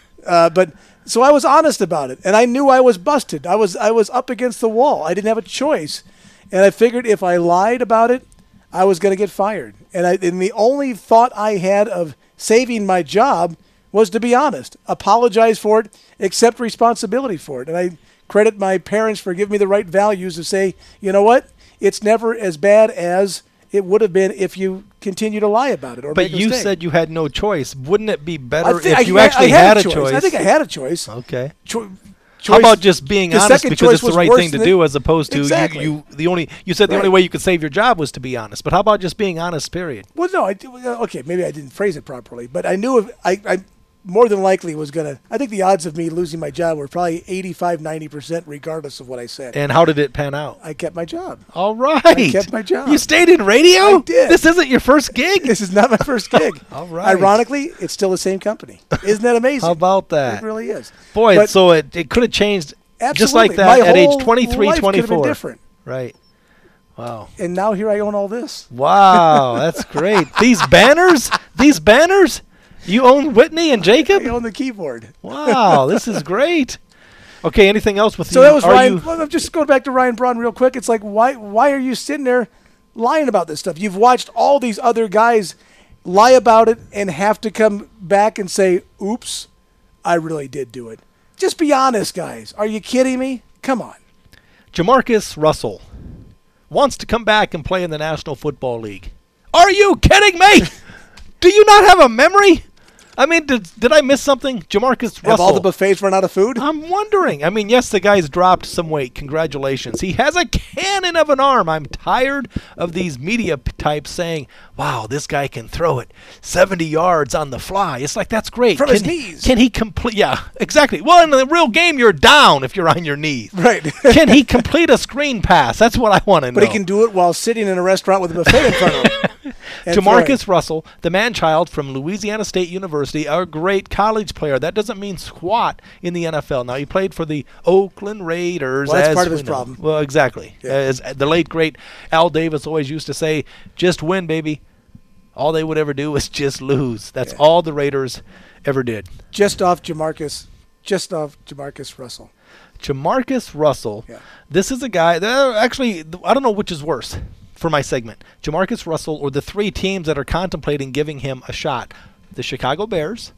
But so I was honest about it, and I knew I was busted. I was up against the wall. I didn't have a choice, and I figured if I lied about it, I was going to get fired. And the only thought I had of saving my job was to be honest, apologize for it, accept responsibility for it. And I credit my parents for giving me the right values to say, you know what, it's never as bad as it would have been if you continue to lie about it. Or but you said you had no choice. Wouldn't it be better if you actually had a choice? I think I had a choice. Okay. How about just being honest because it's the right thing to do, as opposed to you said the only way you could save your job was to be honest. But how about just being honest, period? Well, no. Okay, maybe I didn't phrase it properly. But I knew if I more than likely was going to – I think the odds of me losing my job were probably 85-90% regardless of what I said. And how did it pan out? I kept my job. All right. I kept my job. You stayed in radio? I did. This isn't your first gig? This is not my first gig. All right. Ironically, it's still the same company. Isn't that amazing? How about that? It really is. Boy, but so it could have changed just like that at age 23, 24. My whole life could have been different. Right. Wow. And now here I own all this. Wow. That's great. These banners? These banners? You own Whitney and Jacob? I own the keyboard. Wow, this is great. Okay, anything else with you? So that was Ryan. I'm just going back to Ryan Braun real quick. It's like, why are you sitting there lying about this stuff? You've watched all these other guys lie about it and have to come back and say, oops, I really did do it. Just be honest, guys. Are you kidding me? Come on. Jamarcus Russell wants to come back and play in the National Football League. Are you kidding me? Do you not have a memory? I mean, did I miss something? Jamarcus Russell. Have all the buffets run out of food? I'm wondering. I mean, yes, the guy's dropped some weight. Congratulations. He has a cannon of an arm. I'm tired of these media types saying, wow, this guy can throw it 70 yards on the fly. It's like, that's great. From his knees. Can he complete? Yeah, exactly. Well, in the real game, you're down if you're on your knees. Right. Can he complete a screen pass? That's what I want to know. But he can do it while sitting in a restaurant with a buffet in front of him. Jamarcus Russell, the man-child from Louisiana State University, a great college player. That doesn't mean squat in the NFL. Now, he played for the Oakland Raiders. Well, that's part of his problem. Well, exactly. Yeah. As the late, great Al Davis always used to say, just win, baby. All they would ever do was just lose. That's all the Raiders ever did. Just off Jamarcus Russell. Jamarcus Russell. Yeah. This is a guy that actually, I don't know which is worse. For my segment, Jamarcus Russell or the three teams that are contemplating giving him a shot, the Chicago Bears,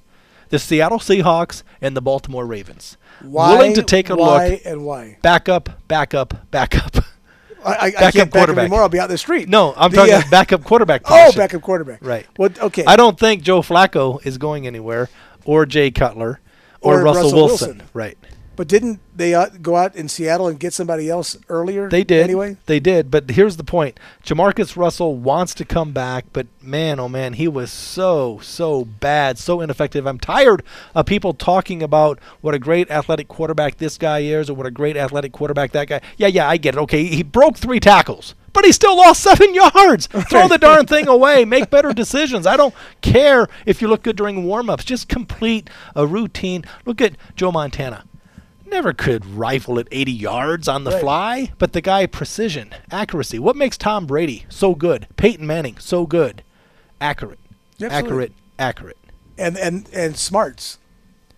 the Seattle Seahawks, and the Baltimore Ravens. Willing to take a look. And why? Backup. I can't back up anymore. I'll be out the street. No, I'm talking backup quarterback position. Oh, backup quarterback. Right. Well, okay. I don't think Joe Flacco is going anywhere, or Jay Cutler, or Russell Wilson. Right. But didn't they go out in Seattle and get somebody else earlier? They did. Anyway? They did. But here's the point. Jamarcus Russell wants to come back, but man, oh man, he was so bad, so ineffective. I'm tired of people talking about what a great athletic quarterback this guy is or what a great athletic quarterback that guy. Yeah, I get it. Okay, he broke 3 tackles, but he still lost 7 yards. Right. Throw the darn thing away. Make better decisions. I don't care if you look good during warm-ups. Just complete a routine. Look at Joe Montana. Never could rifle at 80 yards on the fly, but the guy, precision, accuracy. What makes Tom Brady so good? Peyton Manning so good? Accurate. Absolutely. Accurate. And smarts,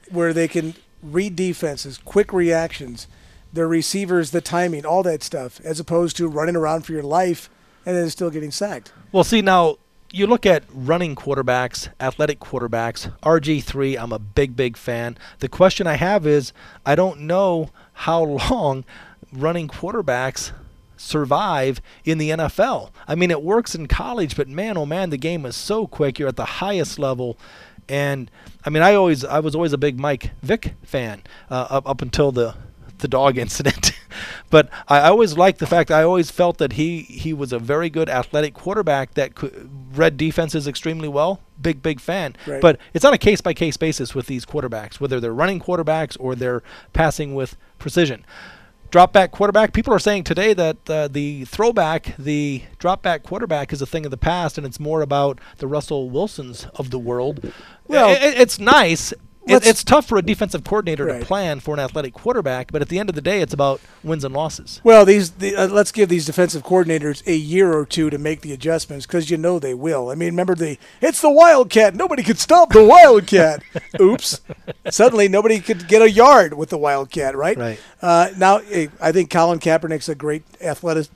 where they can read defenses, quick reactions, their receivers, the timing, all that stuff, as opposed to running around for your life and then still getting sacked. Well, see, now you look at running quarterbacks, athletic quarterbacks, RG3, I'm a big fan. The question I have is, I don't know how long running quarterbacks survive in the NFL. I mean, it works in college, but man, oh man, the game is so quick. You're at the highest level. And I mean, I was always a big Mike Vick fan up until the dog incident. But I always liked the fact that I always felt that he was a very good athletic quarterback that could read defenses extremely well. Big fan. Right. But it's on a case-by-case basis with these quarterbacks, whether they're running quarterbacks or they're passing with precision. Drop back quarterback. People are saying today that the drop back quarterback is a thing of the past, and it's more about the Russell Wilsons of the world. Well, it's nice. It's tough for a defensive coordinator to plan for an athletic quarterback, but at the end of the day, it's about wins and losses. Well, let's give these defensive coordinators a year or two to make the adjustments, because you know they will. I mean, remember it's the Wildcat. Nobody could stop the Wildcat. Oops. Suddenly, nobody could get a yard with the Wildcat, right? Right. Now, I think Colin Kaepernick's a great athletic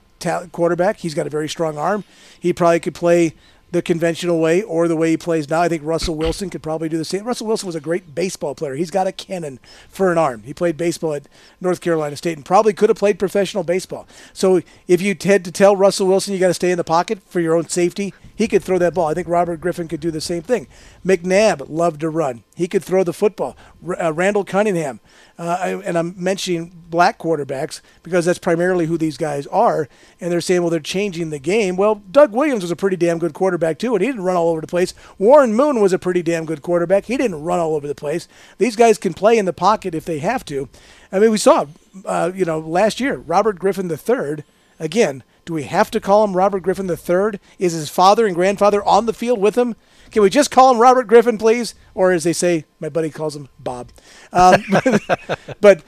quarterback. He's got a very strong arm. He probably could play the conventional way or the way he plays now. I think Russell Wilson could probably do the same. Russell Wilson was a great baseball player. He's got a cannon for an arm. He played baseball at North Carolina State and probably could have played professional baseball. So if you had to tell Russell Wilson you got to stay in the pocket for your own safety, he could throw that ball. I think Robert Griffin could do the same thing. McNabb loved to run. He could throw the football. Randall Cunningham. And I'm mentioning black quarterbacks because that's primarily who these guys are. And they're saying, well, they're changing the game. Well, Doug Williams was a pretty damn good quarterback, too, and he didn't run all over the place. Warren Moon was a pretty damn good quarterback. He didn't run all over the place. These guys can play in the pocket if they have to. I mean, we saw, last year, Robert Griffin III, again, do we have to call him Robert Griffin III? Is his father and grandfather on the field with him? Can we just call him Robert Griffin, please? Or as they say, my buddy calls him Bob. But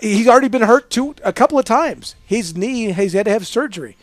he's already been hurt a couple of times. His knee has had to have surgery.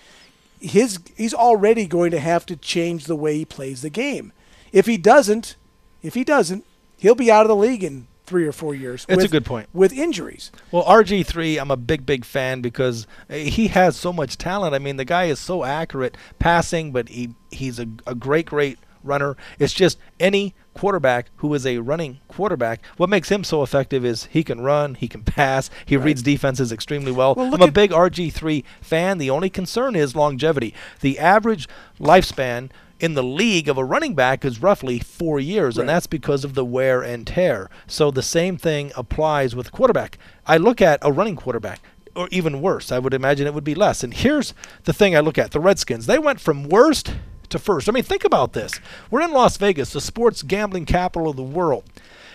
He's already going to have to change the way he plays the game. If he doesn't, he'll be out of the league in 3 or 4 years. It's a good point. With injuries. Well, RG3, I'm a big fan because he has so much talent. I mean, the guy is so accurate passing, but he's a great runner. It's just any quarterback who is a running quarterback, what makes him so effective is he can run, he can pass, he reads defenses extremely well. I'm a big RG3 fan. The only concern is longevity. The average lifespan in the league of a running back is roughly 4 years, and that's because of the wear and tear. So the same thing applies with quarterback. I look at a running quarterback, or even worse. I would imagine it would be less. And here's the thing I look at. The Redskins, they went from worst to first. I mean, think about this. We're in Las Vegas, the sports gambling capital of the world.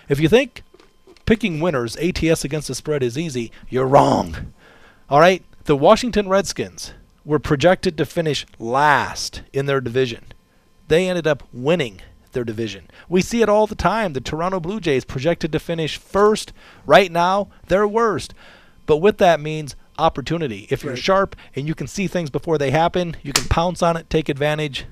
If you think picking winners, ATS against the spread, is easy, you're wrong. All right? The Washington Redskins were projected to finish last in their division. They ended up winning their division. We see it all the time. The Toronto Blue Jays projected to finish first. Right now, they're worst. But with that means opportunity. If you're sharp and you can see things before they happen, you can pounce on it, take advantage.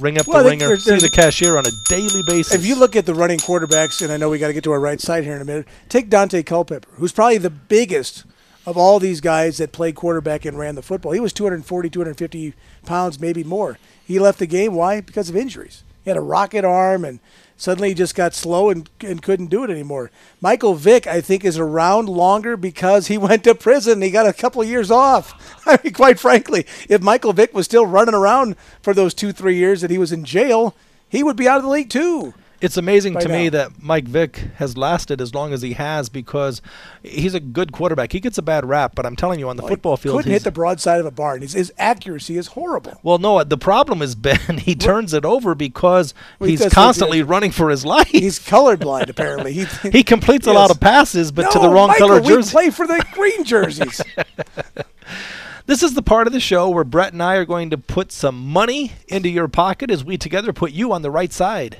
Ring up the ringer, see the cashier on a daily basis. If you look at the running quarterbacks, and I know we got to get to our right side here in a minute, take Dante Culpepper, who's probably the biggest of all these guys that played quarterback and ran the football. He was 240, 250 pounds, maybe more. He left the game. Why? Because of injuries. He had a rocket arm, and suddenly he just got slow and couldn't do it anymore. Michael Vick, I think, is around longer because he went to prison. He got a couple of years off. I mean, quite frankly, if Michael Vick was still running around for those 2-3 years that he was in jail, he would be out of the league too. It's amazing to me that Mike Vick has lasted as long as he has because he's a good quarterback. He gets a bad rap, but I'm telling you, on the football field, he couldn't hit the broadside of a barn. His accuracy is horrible. Well, no, the problem is, Ben, he turns it over because he's constantly running for his life. He's colorblind, apparently. He completes a lot of passes, but to the wrong color jersey. We play for the green jerseys. This is the part of the show where Brett and I are going to put some money into your pocket as we together put you on the right side.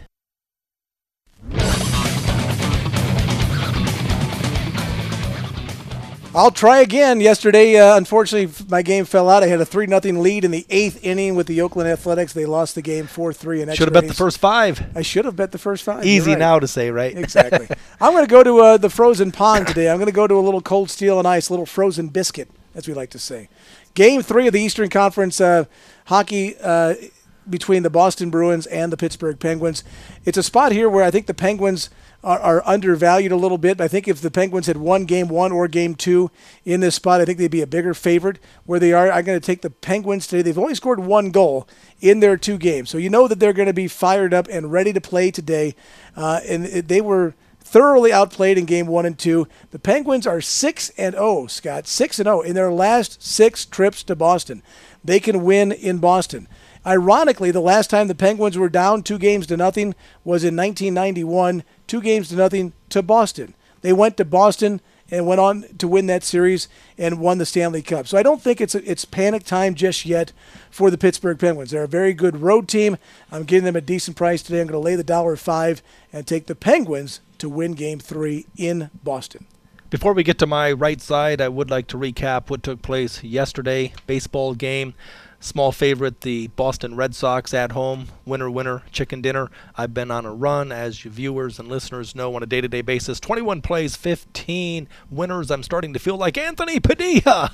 I'll try again. Yesterday, unfortunately, my game fell out. I had a 3-0 lead in the 8th inning with the Oakland Athletics. They lost the game 4-3. Should have bet the first 5. I should have bet the first 5. Easy now to say, right? Exactly. I'm going to go to the frozen pond today. I'm going to go to a little cold steel and ice, a little frozen biscuit, as we like to say. Game 3 of the Eastern Conference hockey between the Boston Bruins and the Pittsburgh Penguins. It's a spot here where I think the Penguins are undervalued a little bit. I think if the Penguins had won Game 1 or Game 2 in this spot, I think they'd be a bigger favorite where they are. I'm going to take the Penguins today. They've only scored one goal in their two games, so you know that they're going to be fired up and ready to play today. And they were thoroughly outplayed in Game 1 and 2. The Penguins are 6-0, Scott, 6-0 in their last six trips to Boston. They can win in Boston. Ironically, the last time the Penguins were down 2-0 was in 1991, 2-0 to Boston. They went to Boston and went on to win that series and won the Stanley Cup. So I don't think it's panic time just yet for the Pittsburgh Penguins. They're a very good road team. I'm giving them a decent price today. I'm going to lay the $1.05 and take the Penguins to win Game 3 in Boston. Before we get to my right side, I would like to recap what took place yesterday. Baseball game. Small favorite, the Boston Red Sox at home. Winner, winner, chicken dinner. I've been on a run, as you viewers and listeners know, on a day-to-day basis. 21 plays, 15 winners. I'm starting to feel like Anthony Padilla.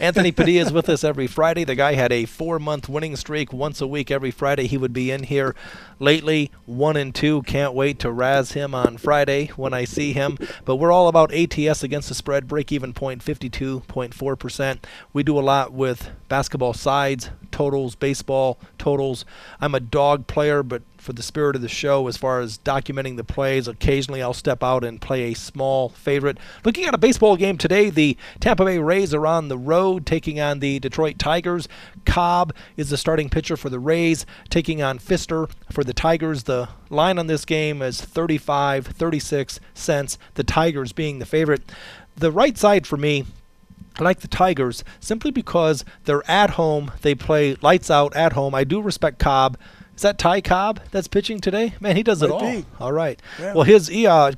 Anthony Padilla is with us every Friday. The guy had a 4-month winning streak. Once a week, every Friday, he would be in here. Lately, 1-2. Can't wait to razz him on Friday when I see him. But we're all about ATS against the spread. Break-even point, 52.4%. We do a lot with basketball sides. Totals, baseball totals. I'm a dog player, but for the spirit of the show, as far as documenting the plays, occasionally I'll step out and play a small favorite. Looking at a baseball game today, the Tampa Bay Rays are on the road taking on the Detroit Tigers. Cobb is the starting pitcher for the Rays, taking on Pfister for the Tigers. The line on this game is 35-36 cents, the Tigers being the favorite. The right side for me, I like the Tigers simply because they're at home. They play lights out at home. I do respect Cobb. Is that Ty Cobb that's pitching today? Man, he does it all. All right. Yeah. Well, his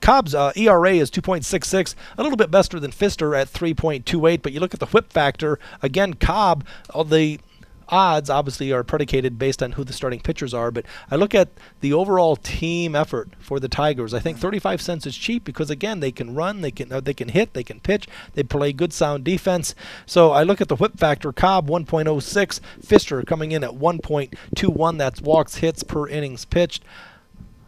Cobb's ERA is 2.66, a little bit better than Pfister at 3.28. But you look at the whip factor. Again, Cobb, all the odds obviously are predicated based on who the starting pitchers are, but I look at the overall team effort for the Tigers. I think 35 cents is cheap because, again, they can run, they can hit, they can pitch, they play good sound defense. So I look at the whip factor. Cobb 1.06, Pfister coming in at 1.21. That's walks, hits per innings pitched.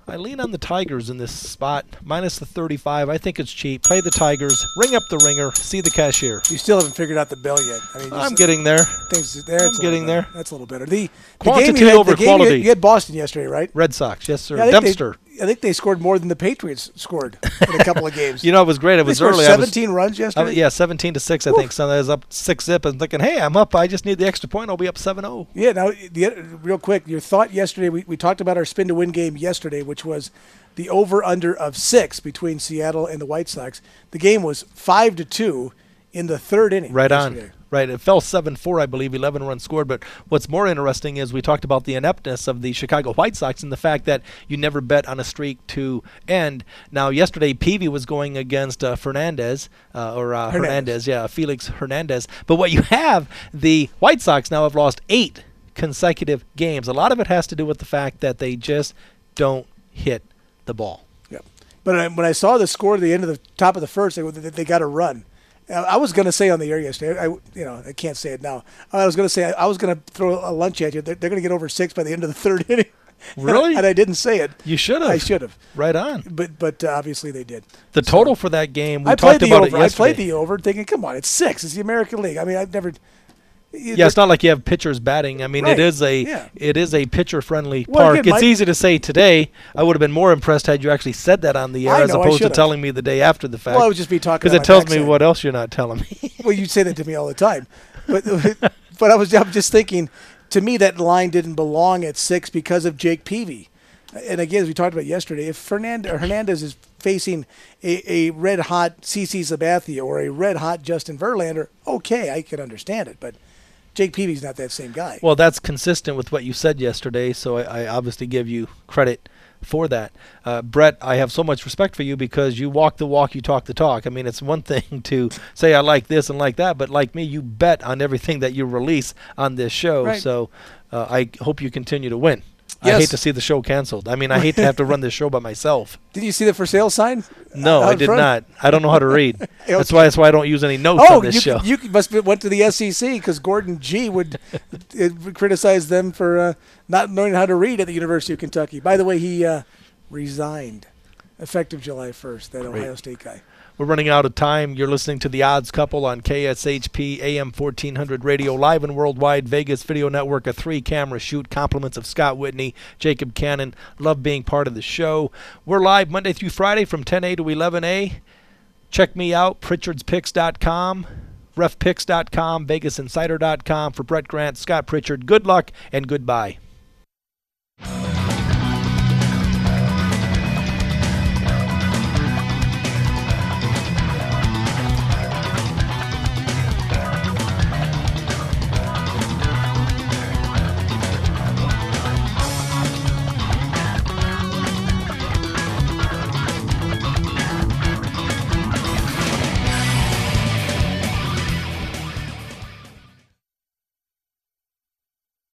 I lean on the Tigers in this spot, minus the 35. I think it's cheap. Play the Tigers, ring up the ringer, see the cashier. You still haven't figured out the bell yet. I mean, I'm getting there. I'm getting there. That's a little better. The quantity game over quality. You had Boston yesterday, right? Red Sox, yes, sir. Yeah, Dempster. I think they scored more than the Patriots scored in a couple of games. It was great. It was early. 17 runs yesterday? 17-6, I think. So I was up 6-0. I'm thinking, hey, I'm up. I just need the extra point. I'll be up 7-0. Yeah, now, real quick, your thought yesterday, we talked about our spin-to-win game yesterday, which was the over-under of 6 between Seattle and the White Sox. The game was 5-2 in the third inning. Right yesterday. On. Right, it fell 7-4, I believe, 11 runs scored. But what's more interesting is we talked about the ineptness of the Chicago White Sox and the fact that you never bet on a streak to end. Now, yesterday, Peavy was going against Felix Hernandez. But what you have, the White Sox now have lost 8 consecutive games. A lot of it has to do with the fact that they just don't hit the ball. Yeah. But when I saw the score at the end of the top of the first, they got a run. I was going to say on the air yesterday, I can't say it now. I was going to say, I was going to throw a lunch at you. They're going to get over 6 by the end of the third inning. Really? And I didn't say it. You should have. I should have. Right on. But obviously they did. The total for that game, we talked about it yesterday. I played the over thinking, come on, it's 6. It's the American League. I mean, I've never... Yeah, it's not like you have pitchers batting. I mean, right. It is a pitcher-friendly park. Again, it's easy to say today. I would have been more impressed had you actually said that on the air as opposed to telling me the day after the fact. Well, I would just be talking because it tells me what else you're not telling me. Well, you say that to me all the time, but I'm just thinking. To me, that line didn't belong at 6 because of Jake Peavy. And again, as we talked about yesterday, if Hernandez is facing a red-hot CeCe Sabathia or a red-hot Justin Verlander, okay, I can understand it, but. Jake Peavy's not that same guy. Well, that's consistent with what you said yesterday, so I obviously give you credit for that. Brett, I have so much respect for you because you walk the walk, you talk the talk. I mean, it's one thing to say I like this and like that, but like me, you bet on everything that you release on this show. Right. So I hope you continue to win. Yes. I hate to see the show canceled. I mean, I hate to have to run this show by myself. Did you see the for sale sign? No, I did not. I don't know how to read. Okay. That's why I don't use any notes on this show. You must have went to the SEC because Gordon Gee would criticize them for not knowing how to read at the University of Kentucky. By the way, he resigned effective July 1st, that Great. Ohio State guy. We're running out of time. You're listening to The Odds Couple on KSHP AM 1400 Radio, live and worldwide, Vegas Video Network, a three-camera shoot. Compliments of Scott Whitney, Jacob Cannon. Love being part of the show. We're live Monday through Friday from 10A to 11A. Check me out, PritchardsPicks.com, refpicks.com, VegasInsider.com. For Brett Grant, Scott Pritchard, good luck and goodbye.